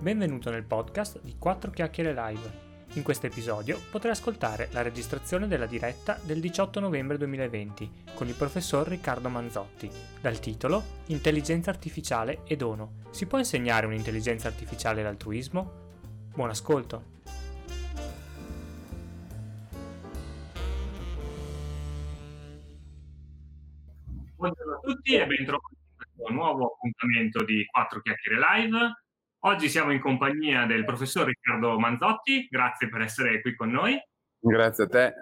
Benvenuto nel podcast di Quattro Chiacchiere Live. In questo episodio potrai ascoltare la registrazione della diretta del 18 novembre 2020 con il professor Riccardo Manzotti, dal titolo Intelligenza artificiale e dono. Si può insegnare un'intelligenza artificiale all'altruismo? Buon ascolto! Buongiorno a tutti e bentrovati in questo nuovo appuntamento di Quattro Chiacchiere Live. Oggi siamo in compagnia del professor Riccardo Manzotti, grazie per essere qui con noi. Grazie a te.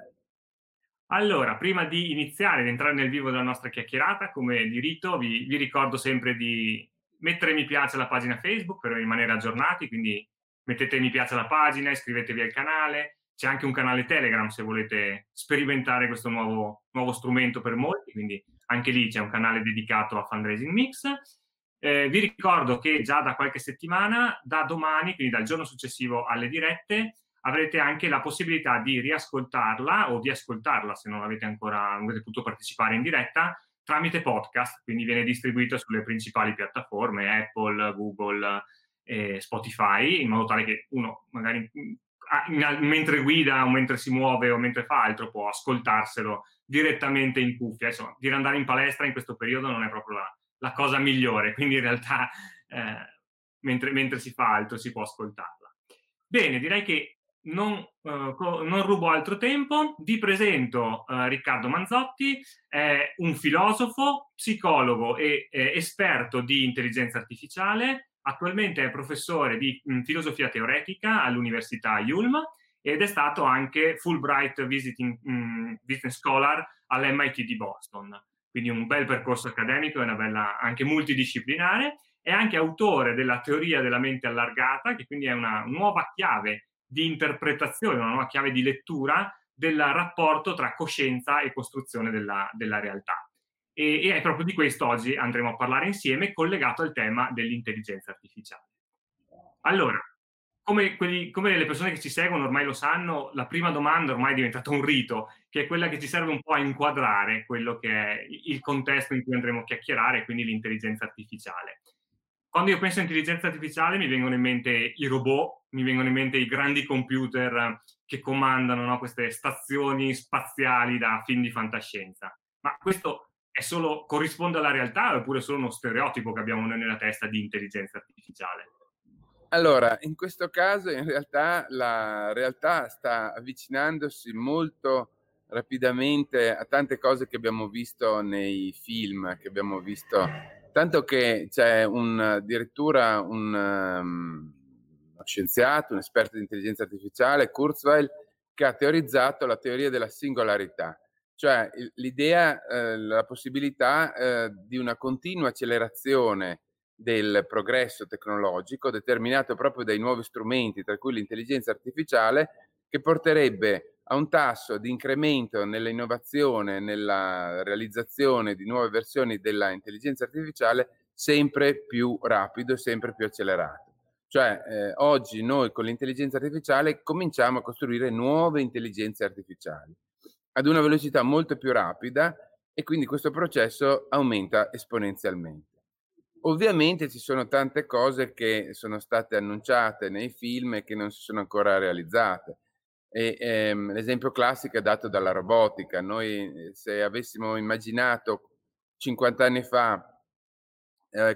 Allora, prima di iniziare ed entrare nel vivo della nostra chiacchierata, come di rito vi ricordo sempre di mettere mi piace alla pagina Facebook per rimanere aggiornati, quindi mettete mi piace alla pagina, iscrivetevi al canale. C'è anche un canale Telegram se volete sperimentare questo nuovo strumento per molti, quindi anche lì c'è un canale dedicato a Fundraising Mix. Vi ricordo che già da qualche settimana, da domani, quindi dal giorno successivo alle dirette, avrete anche la possibilità di riascoltarla o di ascoltarla se non avete ancora non avete potuto partecipare in diretta tramite podcast, quindi viene distribuito sulle principali piattaforme Apple, Google, Spotify, in modo tale che uno magari mentre guida o mentre si muove o mentre fa altro può ascoltarselo direttamente in cuffia. Insomma, dire andare in palestra in questo periodo non è proprio la cosa migliore, quindi in realtà mentre si fa altro si può ascoltarla. Bene, direi che non rubo altro tempo. Vi presento Riccardo Manzotti, un filosofo, psicologo e esperto di intelligenza artificiale. Attualmente è professore di filosofia teoretica all'Università Yulm ed è stato anche Fulbright Visiting Scholar all'MIT di Boston. Quindi un bel percorso accademico e una bella anche multidisciplinare. È anche autore della teoria della mente allargata, che quindi è una nuova chiave di interpretazione, una nuova chiave di lettura del rapporto tra coscienza e costruzione della realtà. E è proprio di questo oggi andremo a parlare insieme, collegato al tema dell'intelligenza artificiale. Allora, come le persone che ci seguono ormai lo sanno, la prima domanda ormai è diventata un rito, che è quella che ci serve un po' a inquadrare quello che è il contesto in cui andremo a chiacchierare, quindi l'intelligenza artificiale. Quando io penso a intelligenza artificiale mi vengono in mente i robot, mi vengono in mente i grandi computer che comandano, no, queste stazioni spaziali da film di fantascienza. Ma questo corrisponde alla realtà oppure è solo uno stereotipo che abbiamo noi nella testa di intelligenza artificiale? Allora, in questo caso in realtà la realtà sta avvicinandosi molto rapidamente a tante cose che abbiamo visto nei film, che abbiamo visto, tanto che c'è addirittura uno scienziato, un esperto di intelligenza artificiale, Kurzweil, che ha teorizzato la teoria della singolarità. Cioè l'idea, la possibilità di una continua accelerazione del progresso tecnologico determinato proprio dai nuovi strumenti, tra cui l'intelligenza artificiale, che porterebbe a un tasso di incremento nell'innovazione, nella realizzazione di nuove versioni della intelligenza artificiale sempre più rapido, sempre più accelerato. Cioè oggi noi con l'intelligenza artificiale cominciamo a costruire nuove intelligenze artificiali ad una velocità molto più rapida e quindi questo processo aumenta esponenzialmente. Ovviamente ci sono tante cose che sono state annunciate nei film e che non si sono ancora realizzate. L'esempio classico è dato dalla robotica. Noi, se avessimo immaginato 50 anni fa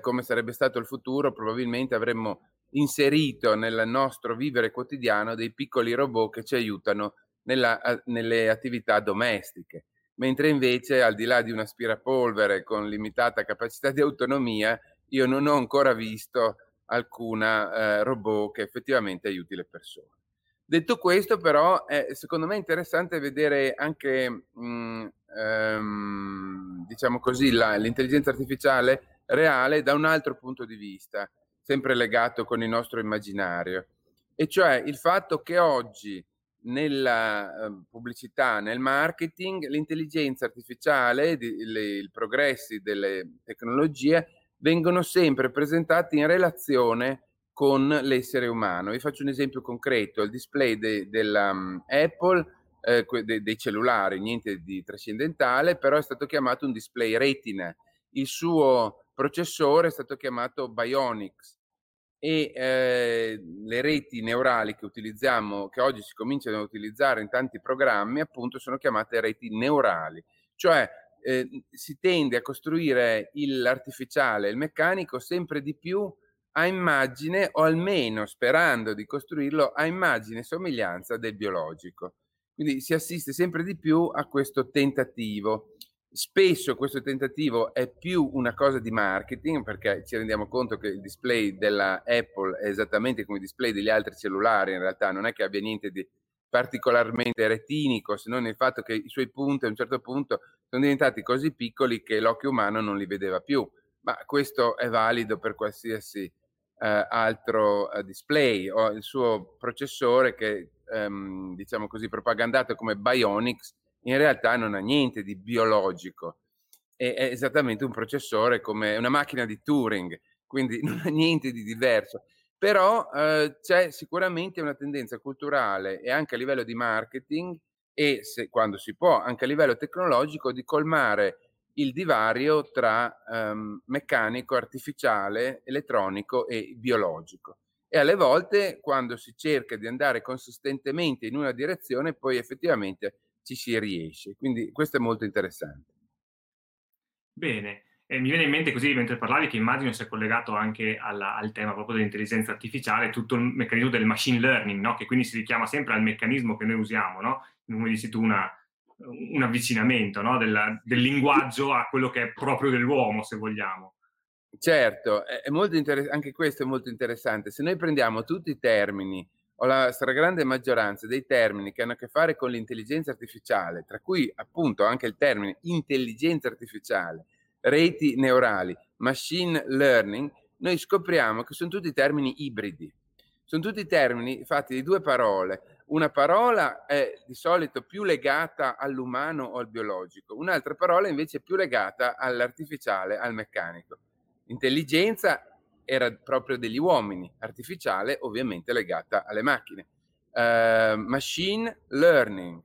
come sarebbe stato il futuro, probabilmente avremmo inserito nel nostro vivere quotidiano dei piccoli robot che ci aiutano nelle attività domestiche, mentre invece al di là di un aspirapolvere con limitata capacità di autonomia io non ho ancora visto alcuna robot che effettivamente aiuti le persone. Detto questo però è secondo me interessante vedere anche diciamo così l'intelligenza artificiale reale da un altro punto di vista, sempre legato con il nostro immaginario, e cioè il fatto che oggi nella pubblicità, nel marketing, l'intelligenza artificiale, i progressi delle tecnologie vengono sempre presentati in relazione con l'essere umano. Vi faccio un esempio concreto: il display della Apple, dei cellulari, niente di trascendentale, però è stato chiamato un display retina. Il suo processore è stato chiamato Bionics. e le reti neurali che utilizziamo, che oggi si cominciano a utilizzare in tanti programmi, appunto sono chiamate reti neurali, cioè si tende a costruire l'artificiale, il meccanico sempre di più a immagine, o almeno sperando di costruirlo a immagine e somiglianza del biologico. Quindi si assiste sempre di più a questo tentativo. Spesso questo tentativo è più una cosa di marketing, perché ci rendiamo conto che il display della Apple è esattamente come il display degli altri cellulari, in realtà non è che abbia niente di particolarmente retinico, se non il fatto che i suoi punti a un certo punto sono diventati così piccoli che l'occhio umano non li vedeva più, ma questo è valido per qualsiasi altro display, o il suo processore che diciamo così propagandato come Bionics in realtà non ha niente di biologico, è esattamente un processore come una macchina di Turing, quindi non ha niente di diverso, però c'è sicuramente una tendenza culturale e anche a livello di marketing e, se, quando si può, anche a livello tecnologico di colmare il divario tra meccanico, artificiale, elettronico e biologico. E alle volte, quando si cerca di andare consistentemente in una direzione, poi effettivamente ci si riesce. Quindi questo è molto interessante. Bene, mi viene in mente così mentre parlavi che immagino sia collegato anche al tema proprio dell'intelligenza artificiale, tutto il meccanismo del machine learning, no? Che quindi si richiama sempre al meccanismo che noi usiamo, no? Come dici tu, un avvicinamento, no? Del linguaggio a quello che è proprio dell'uomo, se vogliamo. Certo, è molto anche questo è molto interessante. Se noi prendiamo tutti i termini, o la stragrande maggioranza dei termini che hanno a che fare con l'intelligenza artificiale, tra cui appunto anche il termine intelligenza artificiale, reti neurali, machine learning, noi scopriamo che sono tutti termini ibridi, sono tutti termini fatti di due parole. Una parola è di solito più legata all'umano o al biologico, un'altra parola invece è più legata all'artificiale, al meccanico. Intelligenza era proprio degli uomini, artificiale ovviamente legata alle macchine. Machine learning,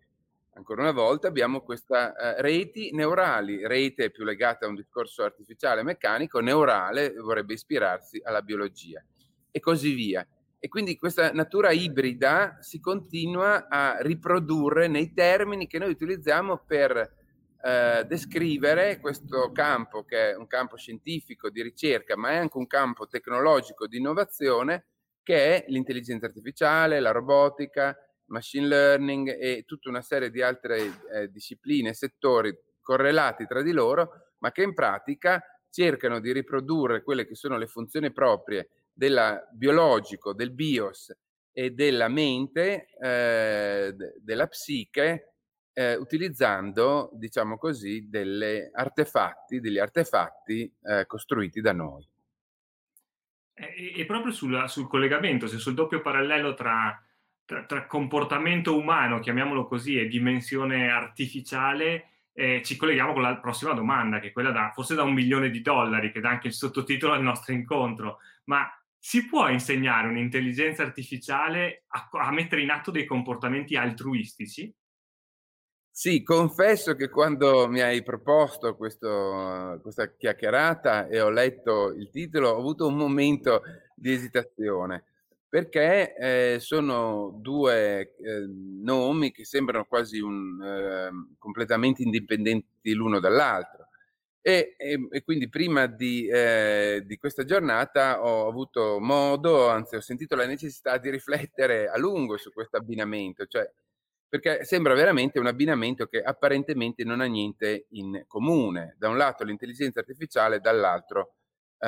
ancora una volta abbiamo questa reti neurali, rete più legata a un discorso artificiale meccanico, neurale vorrebbe ispirarsi alla biologia e così via. E quindi questa natura ibrida si continua a riprodurre nei termini che noi utilizziamo per descrivere questo campo, che è un campo scientifico di ricerca, ma è anche un campo tecnologico di innovazione, che è l'intelligenza artificiale, la robotica, machine learning e tutta una serie di altre discipline e settori correlati tra di loro, ma che in pratica cercano di riprodurre quelle che sono le funzioni proprie del biologico, del bios e della mente, della psiche, utilizzando, diciamo così, degli artefatti costruiti da noi. E proprio sul collegamento, cioè sul doppio parallelo tra comportamento umano, chiamiamolo così, e dimensione artificiale, ci colleghiamo con la prossima domanda, che è quella forse da $1 milione, che dà anche il sottotitolo al nostro incontro. Ma si può insegnare un'intelligenza artificiale a mettere in atto dei comportamenti altruistici? Sì, confesso che quando mi hai proposto questa chiacchierata e ho letto il titolo, ho avuto un momento di esitazione, perché sono due nomi che sembrano quasi completamente indipendenti l'uno dall'altro. E quindi prima di questa giornata ho avuto modo, anzi ho sentito la necessità di riflettere a lungo su questo abbinamento, cioè perché sembra veramente un abbinamento che apparentemente non ha niente in comune. Da un lato l'intelligenza artificiale, dall'altro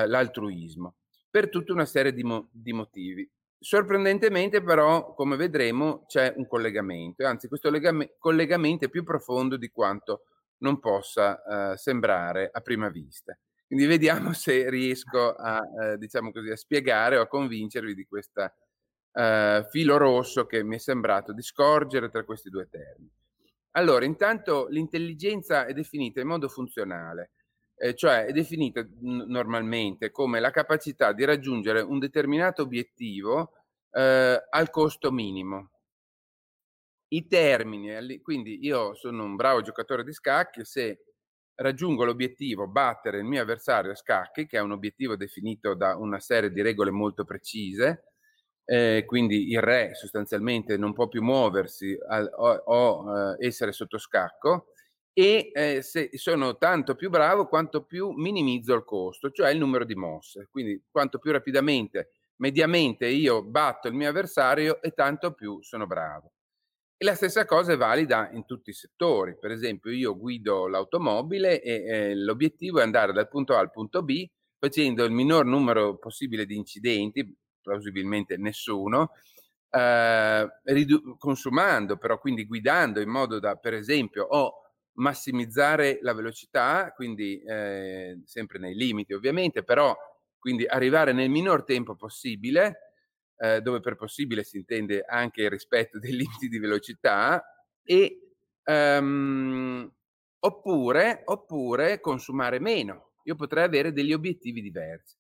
l'altruismo, per tutta una serie di motivi. Sorprendentemente però, come vedremo, c'è un collegamento, anzi questo collegamento è più profondo di quanto non possa sembrare a prima vista. Quindi vediamo se riesco a spiegare o a convincervi di questa filo rosso che mi è sembrato di scorgere tra questi due termini. Allora, intanto l'intelligenza è definita in modo funzionale, cioè è definita normalmente come la capacità di raggiungere un determinato obiettivo al costo minimo. I termini, quindi io sono un bravo giocatore di scacchi, se raggiungo l'obiettivo, battere il mio avversario a scacchi, che è un obiettivo definito da una serie di regole molto precise, quindi il re sostanzialmente non può più muoversi o essere sotto scacco, e se sono tanto più bravo quanto più minimizzo il costo, cioè il numero di mosse, quindi quanto più rapidamente, mediamente io batto il mio avversario e tanto più sono bravo. E la stessa cosa è valida in tutti i settori. Per esempio, io guido l'automobile e l'obiettivo è andare dal punto A al punto B facendo il minor numero possibile di incidenti, plausibilmente nessuno, consumando però, quindi guidando in modo da, per esempio, massimizzare la velocità, quindi sempre nei limiti ovviamente, però quindi arrivare nel minor tempo possibile, dove per possibile si intende anche il rispetto dei limiti di velocità, e oppure consumare meno. Io potrei avere degli obiettivi diversi.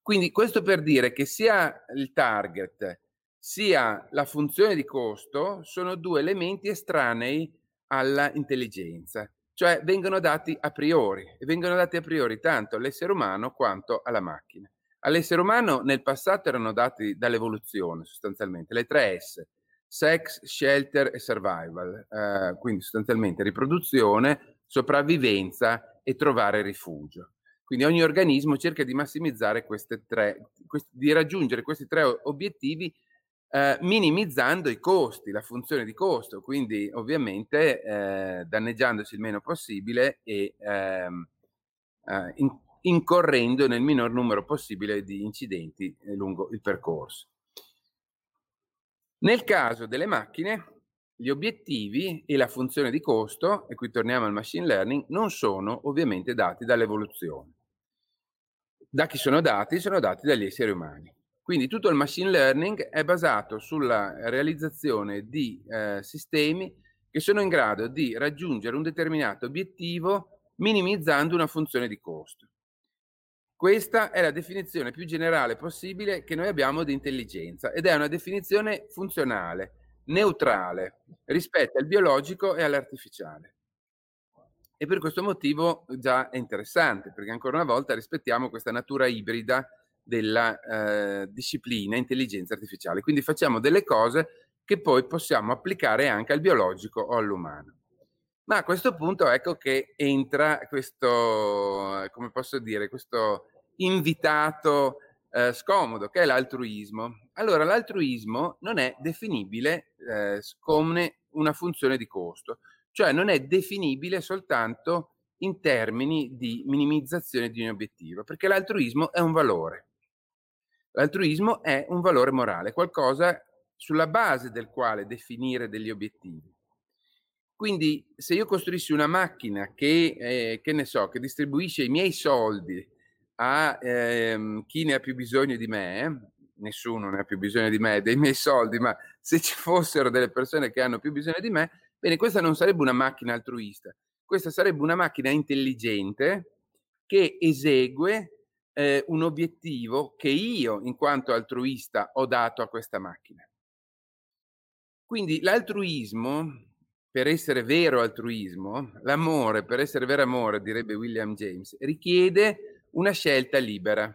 Quindi questo per dire che sia il target sia la funzione di costo sono due elementi estranei alla intelligenza, cioè vengono dati a priori, e vengono dati a priori tanto all'essere umano quanto alla macchina. All'essere umano nel passato erano dati dall'evoluzione, sostanzialmente, le 3 S, sex, shelter e survival, quindi sostanzialmente riproduzione, sopravvivenza e trovare rifugio. Quindi ogni organismo cerca di massimizzare di raggiungere questi 3 obiettivi, minimizzando i costi, la funzione di costo, quindi ovviamente danneggiandosi il meno possibile e incorrendo nel minor numero possibile di incidenti lungo il percorso. Nel caso delle macchine, gli obiettivi e la funzione di costo, e qui torniamo al machine learning, non sono ovviamente dati dall'evoluzione. Da chi sono dati? Sono dati dagli esseri umani. Quindi tutto il machine learning è basato sulla realizzazione di sistemi che sono in grado di raggiungere un determinato obiettivo minimizzando una funzione di costo. Questa è la definizione più generale possibile che noi abbiamo di intelligenza, ed è una definizione funzionale, neutrale, rispetto al biologico e all'artificiale. E per questo motivo già è interessante, perché ancora una volta rispettiamo questa natura ibrida della disciplina intelligenza artificiale. Quindi facciamo delle cose che poi possiamo applicare anche al biologico o all'umano. Ma a questo punto ecco che entra questo, come posso dire, questo invitato scomodo, che è l'altruismo. Allora, l'altruismo non è definibile come una funzione di costo, cioè non è definibile soltanto in termini di minimizzazione di un obiettivo, perché l'altruismo è un valore. L'altruismo è un valore morale, qualcosa sulla base del quale definire degli obiettivi. Quindi se io costruissi una macchina che distribuisce i miei soldi a chi ne ha più bisogno di me, nessuno ne ha più bisogno di me, dei miei soldi, ma se ci fossero delle persone che hanno più bisogno di me, bene, questa non sarebbe una macchina altruista, questa sarebbe una macchina intelligente che esegue un obiettivo che io, in quanto altruista, ho dato a questa macchina. Quindi l'altruismo, per essere vero altruismo, l'amore, per essere vero amore, direbbe William James, richiede una scelta libera,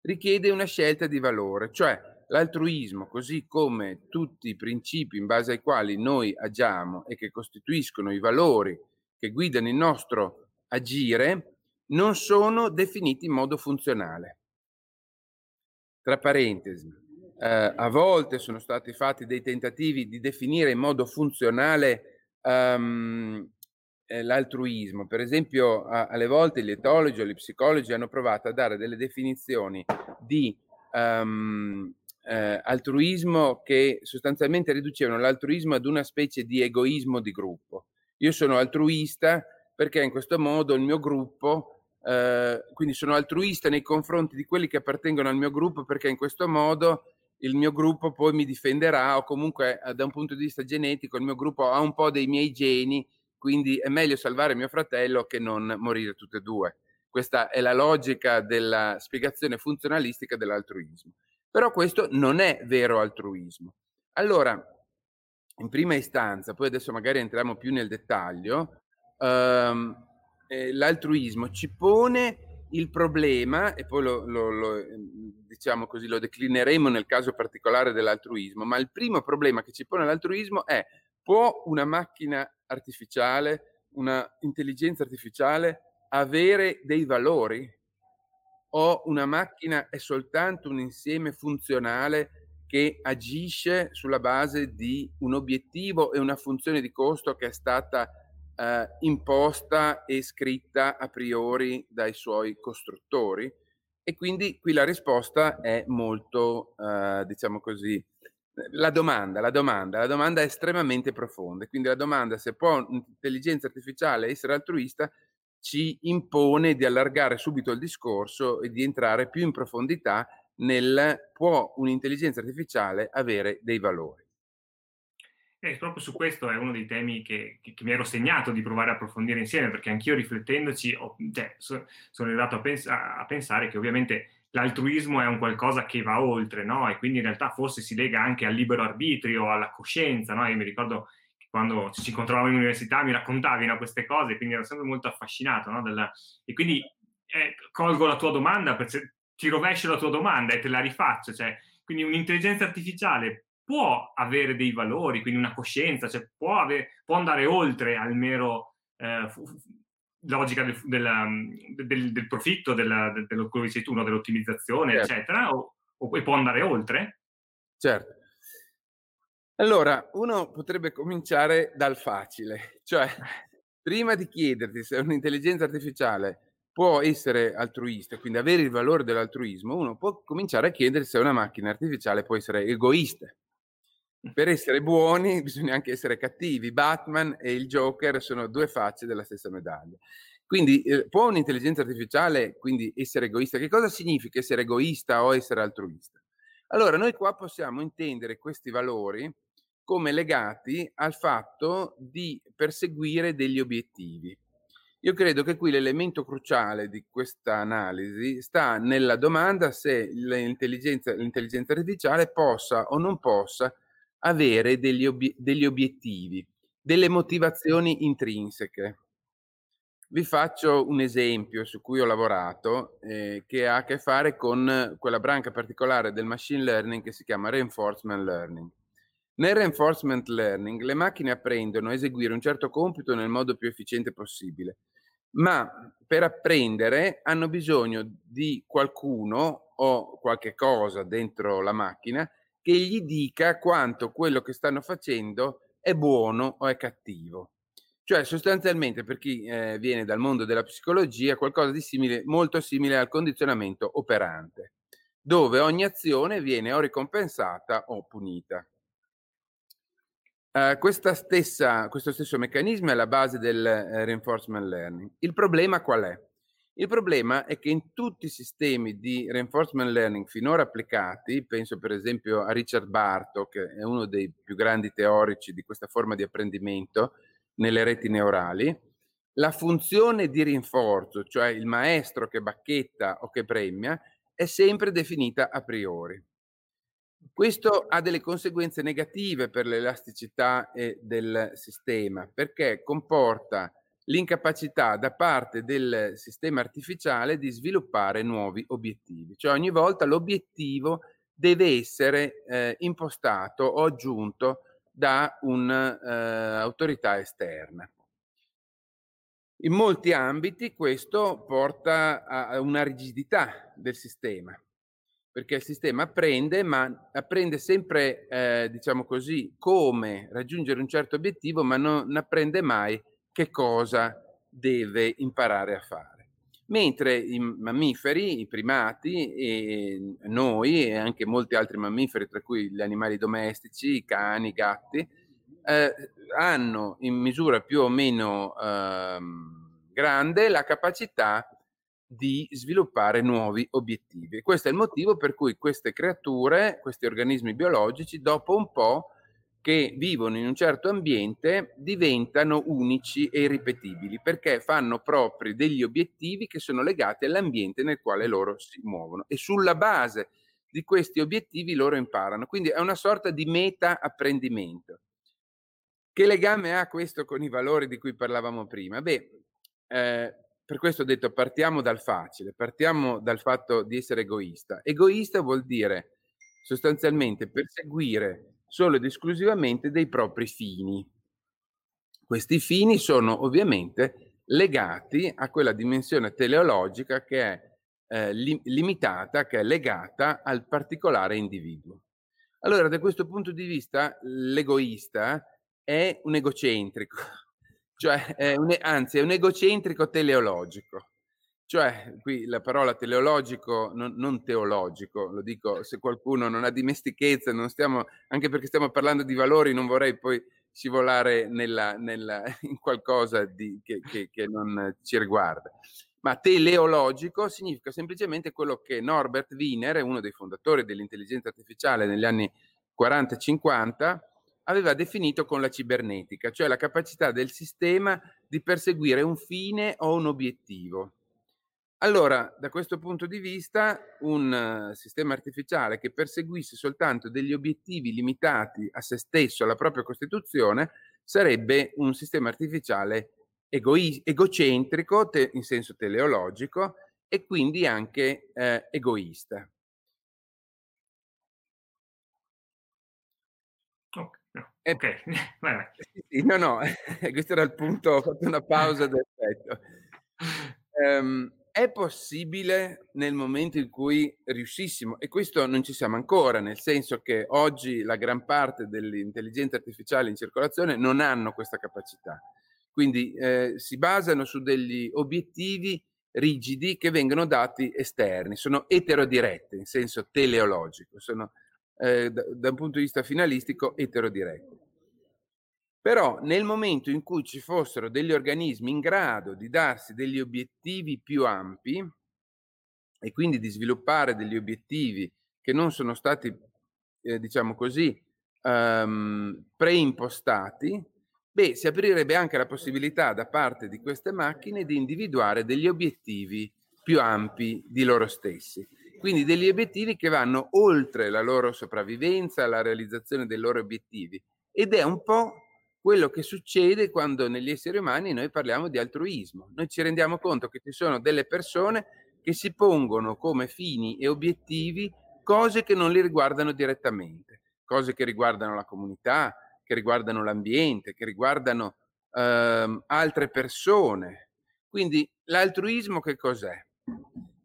richiede una scelta di valore, cioè l'altruismo, così come tutti i principi in base ai quali noi agiamo e che costituiscono i valori che guidano il nostro agire, non sono definiti in modo funzionale. Tra parentesi, a volte sono stati fatti dei tentativi di definire in modo funzionale l'altruismo. Per esempio, alle volte gli etologi o gli psicologi hanno provato a dare delle definizioni di altruismo che sostanzialmente riducevano l'altruismo ad una specie di egoismo di gruppo. Io sono altruista perché in questo modo il mio gruppo, quindi sono altruista nei confronti di quelli che appartengono al mio gruppo, perché in questo modo il mio gruppo poi mi difenderà, o comunque da un punto di vista genetico il mio gruppo ha un po' dei miei geni, quindi è meglio salvare mio fratello che non morire tutte e due. Questa è la logica della spiegazione funzionalistica dell'altruismo. Però questo non è vero altruismo. Allora, in prima istanza, poi adesso magari entriamo più nel dettaglio, l'altruismo ci pone il problema, e poi diciamo così, lo declineremo nel caso particolare dell'altruismo, ma il primo problema che ci pone l'altruismo è: può una macchina artificiale, una intelligenza artificiale avere dei valori? O una macchina è soltanto un insieme funzionale che agisce sulla base di un obiettivo e una funzione di costo che è stata imposta e scritta a priori dai suoi costruttori? E quindi qui la risposta è molto, diciamo così, la domanda è estremamente profonda. Quindi la domanda, se può un'intelligenza artificiale essere altruista, ci impone di allargare subito il discorso e di entrare più in profondità nel: può un'intelligenza artificiale avere dei valori? Proprio su questo è uno dei temi che mi ero segnato di provare a approfondire insieme, perché anch'io, riflettendoci, sono arrivato a pensare che ovviamente l'altruismo è un qualcosa che va oltre, no? E quindi in realtà forse si lega anche al libero arbitrio, alla coscienza, no? Io mi ricordo che quando ci incontravamo in università mi raccontavi, no, queste cose, quindi ero sempre molto affascinato, no? E quindi colgo la tua domanda, ti rovescio la tua domanda e te la rifaccio, quindi un'intelligenza artificiale può avere dei valori, quindi una coscienza, può andare oltre al mero logica del profitto, dello che dici tu, no? Dell'ottimizzazione, certo, eccetera, o può andare oltre? Certo. Allora, uno potrebbe cominciare dal facile, cioè prima di chiederti se un'intelligenza artificiale può essere altruista, quindi avere il valore dell'altruismo, uno può cominciare a chiedersi se una macchina artificiale può essere egoista. Per essere buoni bisogna anche essere cattivi. Batman e il Joker sono due facce della stessa medaglia. Quindi può un'intelligenza artificiale quindi essere egoista? Che cosa significa essere egoista o essere altruista? Allora, noi qua possiamo intendere questi valori come legati al fatto di perseguire degli obiettivi. Io credo che qui l'elemento cruciale di questa analisi sta nella domanda se l'intelligenza artificiale possa o non possa avere degli obiettivi, delle motivazioni intrinseche. Vi faccio un esempio su cui ho lavorato, che ha a che fare con quella branca particolare del machine learning che si chiama reinforcement learning. Nel reinforcement learning le macchine apprendono a eseguire un certo compito nel modo più efficiente possibile, ma per apprendere hanno bisogno di qualcuno o qualche cosa dentro la macchina che gli dica quanto quello che stanno facendo è buono o è cattivo. Cioè, sostanzialmente, per chi viene dal mondo della psicologia, qualcosa di simile, molto simile al condizionamento operante, dove ogni azione viene o ricompensata o punita. Questo stesso meccanismo è la base del reinforcement learning. Il problema qual è? Il problema è che in tutti i sistemi di reinforcement learning finora applicati, penso per esempio a Richard Barto, che è uno dei più grandi teorici di questa forma di apprendimento nelle reti neurali, la funzione di rinforzo, cioè il maestro che bacchetta o che premia, è sempre definita a priori. Questo ha delle conseguenze negative per l'elasticità del sistema, perché comporta l'incapacità da parte del sistema artificiale di sviluppare nuovi obiettivi. Cioè, ogni volta l'obiettivo deve essere impostato o aggiunto da un'autorità esterna. In molti ambiti questo porta a una rigidità del sistema, perché il sistema apprende, ma apprende sempre, diciamo così, come raggiungere un certo obiettivo, ma non apprende mai che cosa deve imparare a fare. Mentre i mammiferi, i primati, e noi, e anche molti altri mammiferi, tra cui gli animali domestici, i cani, i gatti, hanno in misura più o meno grande la capacità di sviluppare nuovi obiettivi. Questo è il motivo per cui queste creature, questi organismi biologici, dopo un po' che vivono in un certo ambiente, diventano unici e irripetibili, perché fanno propri degli obiettivi che sono legati all'ambiente nel quale loro si muovono, e sulla base di questi obiettivi loro imparano. Quindi è una sorta di meta-apprendimento. Che legame ha questo con i valori di cui parlavamo prima? Beh, Per questo ho detto partiamo dal facile, partiamo dal fatto di essere egoista. Egoista vuol dire sostanzialmente perseguire solo ed esclusivamente dei propri fini. Questi fini sono ovviamente legati a quella dimensione teleologica che è limitata, che è legata al particolare individuo. Allora, da questo punto di vista, l'egoista è un egocentrico, cioè anzi è un egocentrico teleologico. Cioè, qui la parola teleologico, non teologico, lo dico se qualcuno non ha dimestichezza, non stiamo, anche perché stiamo parlando di valori, non vorrei poi scivolare in qualcosa che non ci riguarda. Ma teleologico significa semplicemente quello che Norbert Wiener, uno dei fondatori dell'intelligenza artificiale negli anni 40-50, aveva definito con la cibernetica, cioè la capacità del sistema di perseguire un fine o un obiettivo. Allora, da questo punto di vista, un sistema artificiale che perseguisse soltanto degli obiettivi limitati a se stesso, alla propria costituzione, sarebbe un sistema artificiale egocentrico, in senso teleologico, e quindi anche egoista. Ok, vai. No, questo era il punto, ho fatto una pausa d'effetto. È possibile nel momento in cui riuscissimo, e questo non ci siamo ancora, nel senso che oggi la gran parte dell'intelligenza artificiale in circolazione non hanno questa capacità. Quindi si basano su degli obiettivi rigidi che vengono dati esterni, sono eterodirette in senso teleologico, sono da un punto di vista finalistico eterodirette. Però nel momento in cui ci fossero degli organismi in grado di darsi degli obiettivi più ampi e quindi di sviluppare degli obiettivi che non sono stati, diciamo così, preimpostati, si aprirebbe anche la possibilità da parte di queste macchine di individuare degli obiettivi più ampi di loro stessi. Quindi degli obiettivi che vanno oltre la loro sopravvivenza, la realizzazione dei loro obiettivi. Ed è un po' quello che succede quando negli esseri umani noi parliamo di altruismo. Noi ci rendiamo conto che ci sono delle persone che si pongono come fini e obiettivi cose che non li riguardano direttamente, cose che riguardano la comunità, che riguardano l'ambiente, che riguardano altre persone. Quindi l'altruismo che cos'è?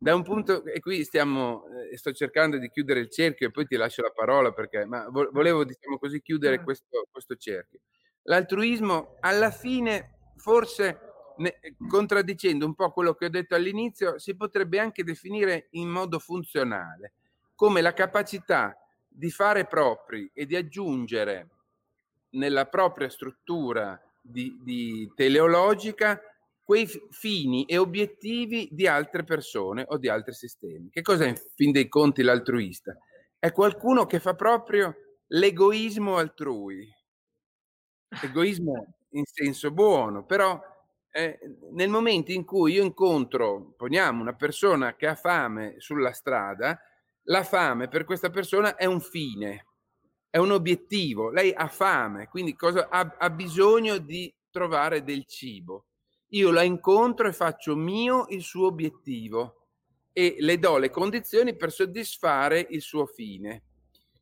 Da un punto, e qui sto cercando di chiudere il cerchio e poi ti lascio la parola perché, ma volevo, diciamo così, chiudere questo cerchio. L'altruismo alla fine, forse contraddicendo un po' quello che ho detto all'inizio, si potrebbe anche definire in modo funzionale come la capacità di fare propri e di aggiungere nella propria struttura di teleologica quei fini e obiettivi di altre persone o di altri sistemi. Che cosa è in fin dei conti l'altruista? È qualcuno che fa proprio l'egoismo altrui. Egoismo in senso buono, però nel momento in cui io incontro, poniamo, una persona che ha fame sulla strada, la fame per questa persona è un fine, è un obiettivo. Lei ha fame, quindi ha bisogno di trovare del cibo. Io la incontro e faccio mio il suo obiettivo e le do le condizioni per soddisfare il suo fine.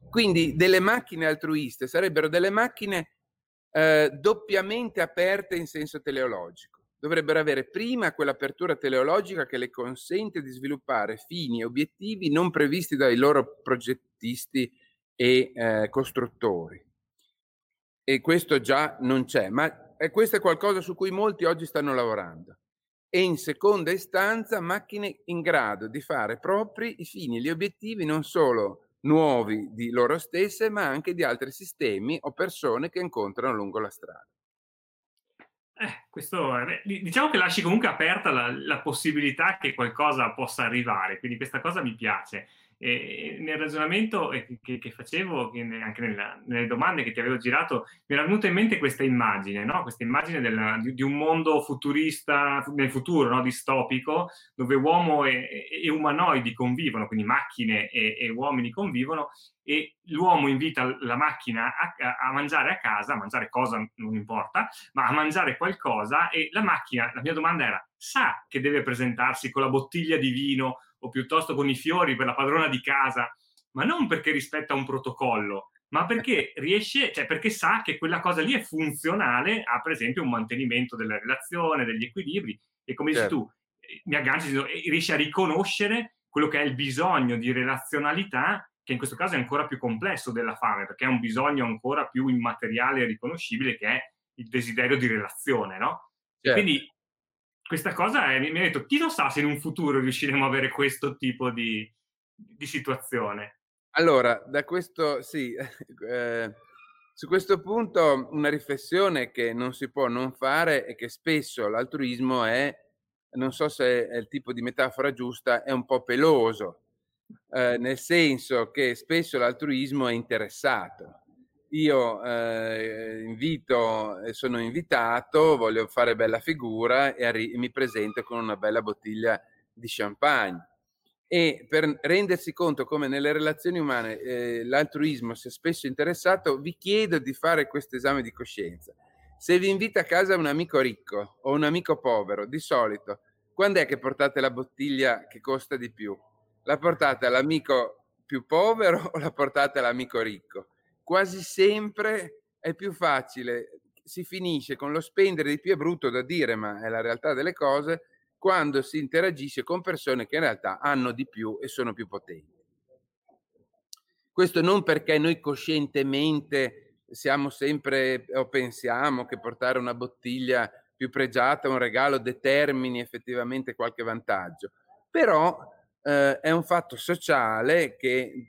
Quindi delle macchine altruiste sarebbero delle macchine doppiamente aperte in senso teleologico. Dovrebbero avere prima quell'apertura teleologica che le consente di sviluppare fini e obiettivi non previsti dai loro progettisti e costruttori, e questo già non c'è, ma questo è qualcosa su cui molti oggi stanno lavorando. E in seconda istanza macchine in grado di fare propri i fini e gli obiettivi non solo nuovi di loro stesse, ma anche di altri sistemi o persone che incontrano lungo la strada. Questo diciamo che lasci comunque aperta la possibilità che qualcosa possa arrivare, quindi questa cosa mi piace. E nel ragionamento che facevo, anche nelle domande che ti avevo girato, mi era venuta in mente questa immagine, no? Questa immagine di un mondo futurista, nel futuro, no? Distopico, dove uomo e umanoidi convivono, quindi macchine e uomini convivono, e l'uomo invita la macchina a mangiare a casa, a mangiare cosa non importa, ma a mangiare qualcosa, e la macchina, la mia domanda era, sa che deve presentarsi con la bottiglia di vino o piuttosto con i fiori per la padrona di casa, ma non perché rispetta un protocollo, ma perché riesce, cioè perché sa che quella cosa lì è funzionale a, per esempio, un mantenimento della relazione, degli equilibri, e come dici tu, mi agganci, riesci a riconoscere quello che è il bisogno di relazionalità, che in questo caso è ancora più complesso della fame, perché è un bisogno ancora più immateriale e riconoscibile, che è il desiderio di relazione, no? Certo. Quindi questa cosa mi ha detto, chi lo sa se in un futuro riusciremo a avere questo tipo di situazione? Allora, da questo sì, su questo punto una riflessione che non si può non fare è che spesso l'altruismo è, non so se è il tipo di metafora giusta, è un po' peloso, nel senso che spesso l'altruismo è interessato. Io sono invitato, voglio fare bella figura e mi presento con una bella bottiglia di champagne. E per rendersi conto come nelle relazioni umane l'altruismo sia spesso interessato, vi chiedo di fare questo esame di coscienza. Se vi invita a casa un amico ricco o un amico povero, di solito, quando è che portate la bottiglia che costa di più? La portate all'amico più povero o la portate all'amico ricco? Quasi sempre è più facile, si finisce con lo spendere di più, è brutto da dire, ma è la realtà delle cose, quando si interagisce con persone che in realtà hanno di più e sono più potenti. Questo non perché noi coscientemente siamo sempre o pensiamo che portare una bottiglia più pregiata, un regalo, determini effettivamente qualche vantaggio, però è un fatto sociale che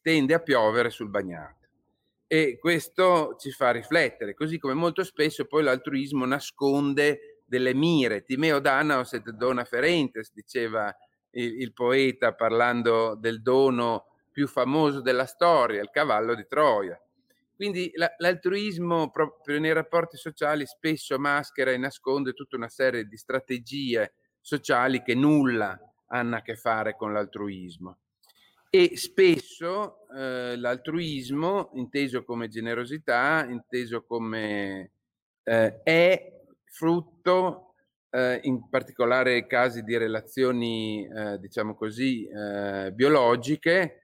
tende a piovere sul bagnato. E questo ci fa riflettere, così come molto spesso poi l'altruismo nasconde delle mire. Timeo Danaos et dona ferentes, diceva il poeta parlando del dono più famoso della storia, il cavallo di Troia. Quindi l'altruismo proprio nei rapporti sociali spesso maschera e nasconde tutta una serie di strategie sociali che nulla hanno a che fare con l'altruismo. E spesso l'altruismo, inteso come generosità, inteso come è frutto, in particolare casi di relazioni, diciamo così, biologiche,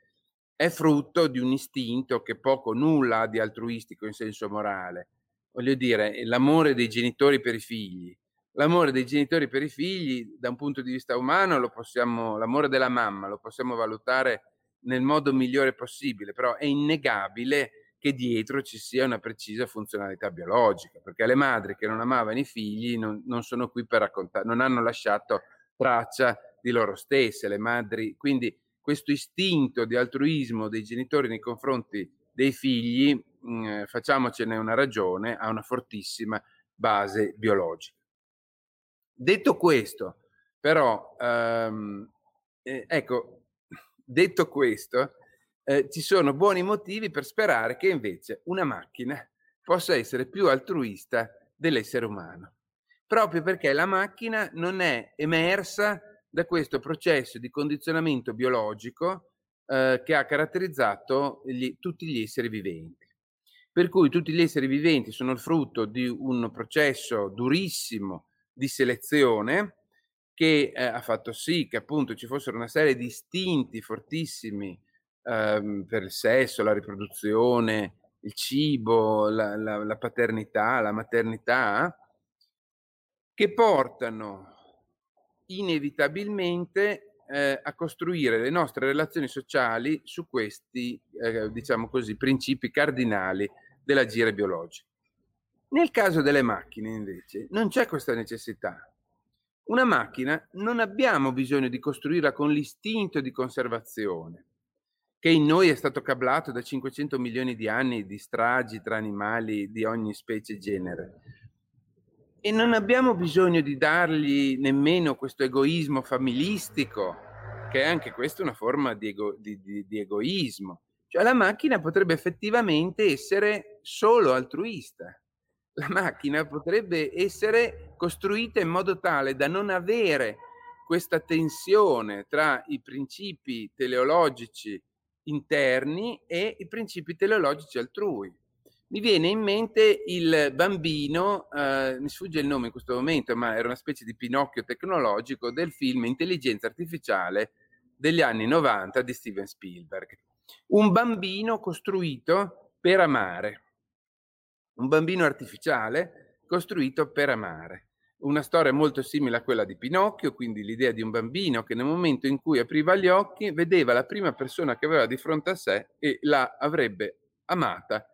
è frutto di un istinto che poco o nulla ha di altruistico in senso morale. Voglio dire, l'amore dei genitori per i figli. L'amore dei genitori per i figli, da un punto di vista umano, l'amore della mamma lo possiamo valutare nel modo migliore possibile, però è innegabile che dietro ci sia una precisa funzionalità biologica, perché le madri che non amavano i figli non sono qui per raccontare, non hanno lasciato traccia di loro stesse, le madri. Quindi questo istinto di altruismo dei genitori nei confronti dei figli, facciamocene una ragione, ha una fortissima base biologica. Detto questo, però, ci sono buoni motivi per sperare che invece una macchina possa essere più altruista dell'essere umano, proprio perché la macchina non è emersa da questo processo di condizionamento biologico che ha caratterizzato tutti gli esseri viventi. Per cui tutti gli esseri viventi sono il frutto di un processo durissimo di selezione che ha fatto sì che appunto ci fossero una serie di istinti fortissimi per il sesso, la riproduzione, il cibo, la paternità, la maternità, che portano inevitabilmente a costruire le nostre relazioni sociali su questi, diciamo così, principi cardinali dell'agire biologico. Nel caso delle macchine, invece, non c'è questa necessità. Una macchina non abbiamo bisogno di costruirla con l'istinto di conservazione, che in noi è stato cablato da 500 milioni di anni di stragi tra animali di ogni specie e genere. E non abbiamo bisogno di dargli nemmeno questo egoismo familistico perché anche questa è una forma di egoismo. Cioè la macchina potrebbe effettivamente essere solo altruista. La macchina potrebbe essere costruita in modo tale da non avere questa tensione tra i principi teleologici interni e i principi teleologici altrui. Mi viene in mente il bambino, mi sfugge il nome in questo momento, ma era una specie di Pinocchio tecnologico del film Intelligenza Artificiale degli anni 90 di Steven Spielberg. Un bambino costruito per amare, un bambino artificiale costruito per amare. Una storia molto simile a quella di Pinocchio, quindi l'idea di un bambino che nel momento in cui apriva gli occhi vedeva la prima persona che aveva di fronte a sé e la avrebbe amata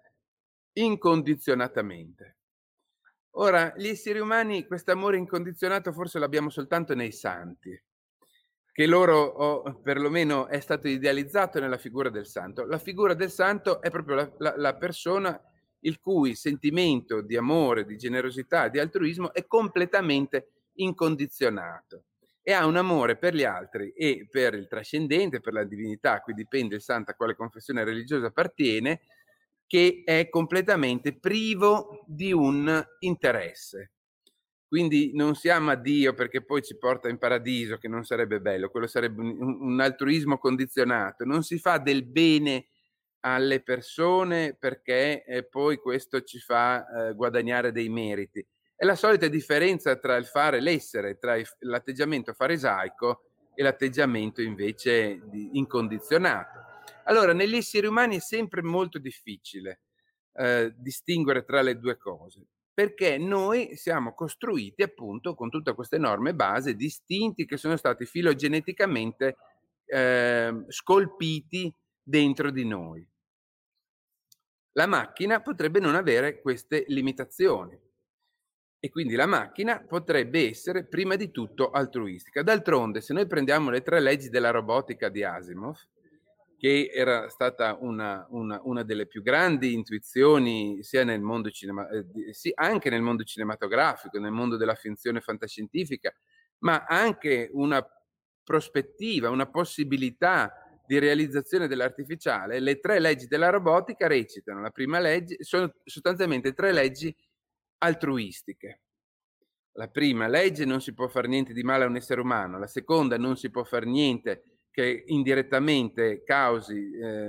incondizionatamente. Ora, gli esseri umani questo amore incondizionato forse l'abbiamo soltanto nei santi, che loro perlomeno è stato idealizzato nella figura del santo. La figura del santo è proprio la persona il cui sentimento di amore, di generosità, di altruismo è completamente incondizionato e ha un amore per gli altri e per il trascendente, per la divinità, qui dipende il santo a quale confessione religiosa appartiene, che è completamente privo di un interesse. Quindi non si ama Dio perché poi ci porta in paradiso, che non sarebbe bello, quello sarebbe un altruismo condizionato. Non si fa del bene alle persone perché poi questo ci fa guadagnare dei meriti. È la solita differenza tra il fare e l'essere, tra l'atteggiamento farisaico e l'atteggiamento invece incondizionato. Allora, negli esseri umani è sempre molto difficile distinguere tra le due cose, perché noi siamo costruiti appunto con tutta questa enorme base di istinti che sono stati filogeneticamente scolpiti dentro di noi. La macchina potrebbe non avere queste limitazioni e quindi la macchina potrebbe essere prima di tutto altruistica. D'altronde, se noi prendiamo le 3 leggi della robotica di Asimov, che era stata una delle più grandi intuizioni sia nel mondo anche nel mondo cinematografico, nel mondo della finzione fantascientifica, ma anche una prospettiva, una possibilità di realizzazione dell'artificiale. Le 3 leggi della robotica recitano: la prima legge, sono sostanzialmente 3 leggi altruistiche. La prima legge: non si può fare niente di male a un essere umano. La seconda: non si può fare niente che indirettamente causi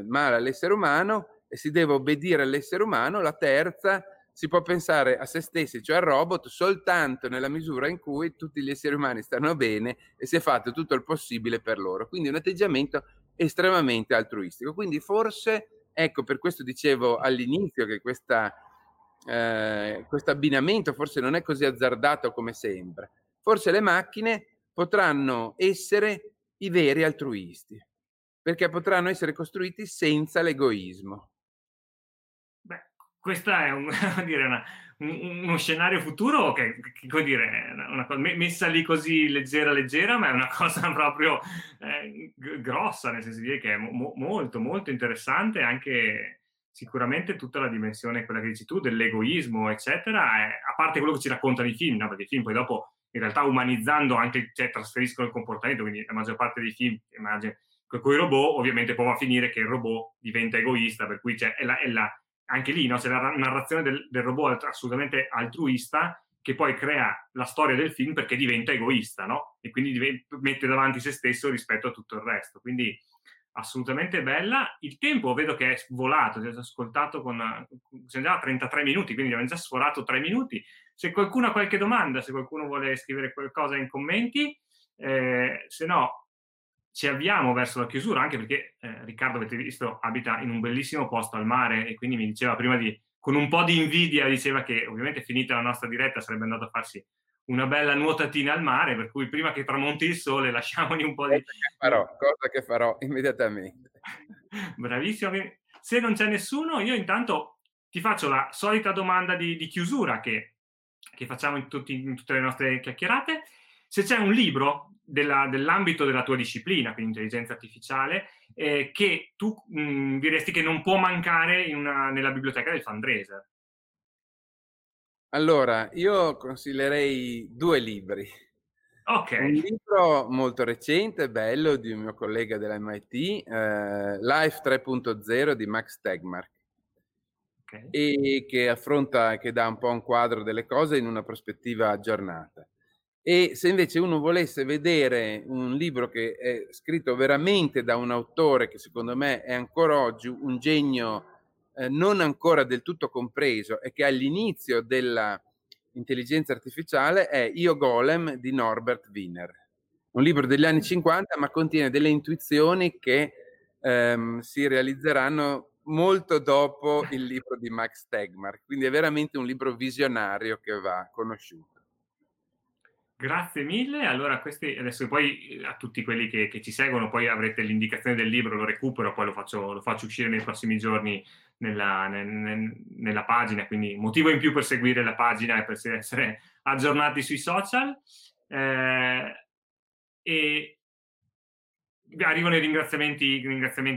male all'essere umano e si deve obbedire all'essere umano. La terza: si può pensare a se stessi, cioè al robot, soltanto nella misura in cui tutti gli esseri umani stanno bene e si è fatto tutto il possibile per loro. Quindi un atteggiamento estremamente altruistico. Quindi forse, ecco, per questo dicevo all'inizio che questo abbinamento forse non è così azzardato come sembra. Forse le macchine potranno essere i veri altruisti, perché potranno essere costruiti senza l'egoismo. Beh, questo è uno scenario futuro che come dire, una cosa messa lì così leggera, ma è una cosa proprio grossa, nel senso di dire che è molto, molto interessante. Anche sicuramente tutta la dimensione, quella che dici tu, dell'egoismo, eccetera, a parte quello che ci raccontano i film, no? Perché i film poi dopo in realtà umanizzando anche, cioè, trasferiscono il comportamento, quindi la maggior parte dei film, immagino, con i robot, ovviamente poi va a finire che il robot diventa egoista, per cui cioè, anche lì, no? C'è la narrazione del robot assolutamente altruista che poi crea la storia del film perché diventa egoista, no? E quindi mette davanti se stesso rispetto a tutto il resto. Quindi assolutamente bella. Il tempo vedo che è volato, ti ho ascoltato siamo già a 33 minuti, quindi abbiamo già sforato 3 minuti. Se qualcuno ha qualche domanda, se qualcuno vuole scrivere qualcosa in commenti, se no ci avviamo verso la chiusura, anche perché Riccardo, avete visto, abita in un bellissimo posto al mare e quindi mi diceva prima con un po' di invidia, diceva che ovviamente finita la nostra diretta sarebbe andato a farsi una bella nuotatina al mare, per cui prima che tramonti il sole lasciamogli un po' di... Cosa che farò immediatamente. Bravissimo. Se non c'è nessuno, io intanto ti faccio la solita domanda di chiusura che facciamo in tutte le nostre chiacchierate. Se c'è un libro dell'ambito della tua disciplina, quindi intelligenza artificiale, che tu diresti che non può mancare nella biblioteca del fundraiser? Allora, io consiglierei 2 libri. Okay. Un libro molto recente, bello, di un mio collega della MIT, Life 3.0 di Max Tegmark, okay. E che affronta, che dà un po' un quadro delle cose in una prospettiva aggiornata. E se invece uno volesse vedere un libro che è scritto veramente da un autore che secondo me è ancora oggi un genio non ancora del tutto compreso e che è all'inizio della intelligenza artificiale, è Io Golem di Norbert Wiener, un libro degli anni 50, ma contiene delle intuizioni che si realizzeranno molto dopo il libro di Max Tegmark, quindi è veramente un libro visionario che va conosciuto. Grazie mille, allora questi adesso poi a tutti quelli che ci seguono, poi avrete l'indicazione del libro, lo recupero, poi lo faccio uscire nei prossimi giorni nella pagina, quindi motivo in più per seguire la pagina e per essere aggiornati sui social. E arrivano i ringraziamenti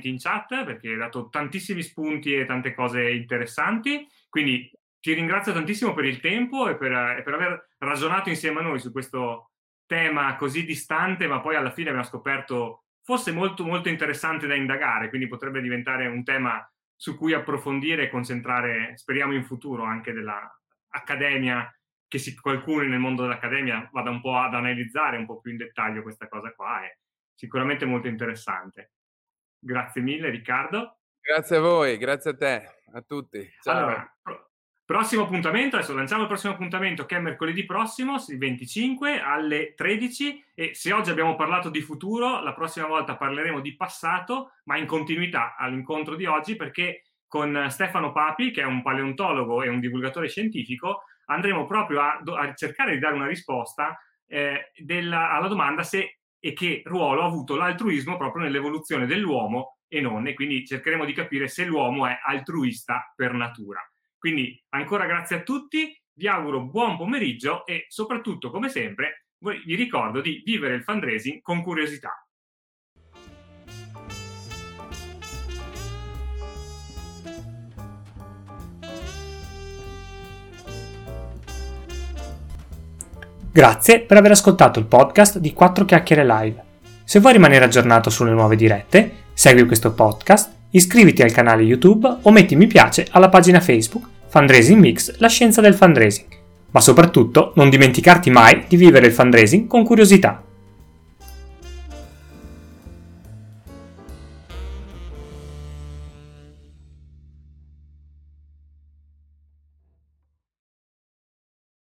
in chat, perché hai dato tantissimi spunti e tante cose interessanti, quindi ti ringrazio tantissimo per il tempo e per aver ragionato insieme a noi su questo tema così distante, ma poi alla fine abbiamo scoperto fosse molto, molto interessante da indagare, quindi potrebbe diventare un tema su cui approfondire e concentrare, speriamo in futuro, anche dell'accademia, che qualcuno nel mondo dell'accademia vada un po' ad analizzare un po' più in dettaglio questa cosa qua, è sicuramente molto interessante. Grazie mille Riccardo. Grazie a voi, grazie a te, a tutti. Ciao. Allora, prossimo appuntamento, adesso lanciamo il prossimo appuntamento che è mercoledì prossimo, il 25 alle 13, e se oggi abbiamo parlato di futuro, la prossima volta parleremo di passato, ma in continuità all'incontro di oggi, perché con Stefano Papi, che è un paleontologo e un divulgatore scientifico, andremo proprio a cercare di dare una risposta alla domanda se e che ruolo ha avuto l'altruismo proprio nell'evoluzione dell'uomo e non, e quindi cercheremo di capire se l'uomo è altruista per natura. Quindi ancora grazie a tutti, vi auguro buon pomeriggio e soprattutto, come sempre, vi ricordo di vivere il fundraising con curiosità. Grazie per aver ascoltato il podcast di Quattro Chiacchiere Live. Se vuoi rimanere aggiornato sulle nuove dirette, segui questo podcast, iscriviti al canale YouTube o metti mi piace alla pagina Facebook Fundraising Mix, la scienza del fundraising. Ma soprattutto non dimenticarti mai di vivere il fundraising con curiosità.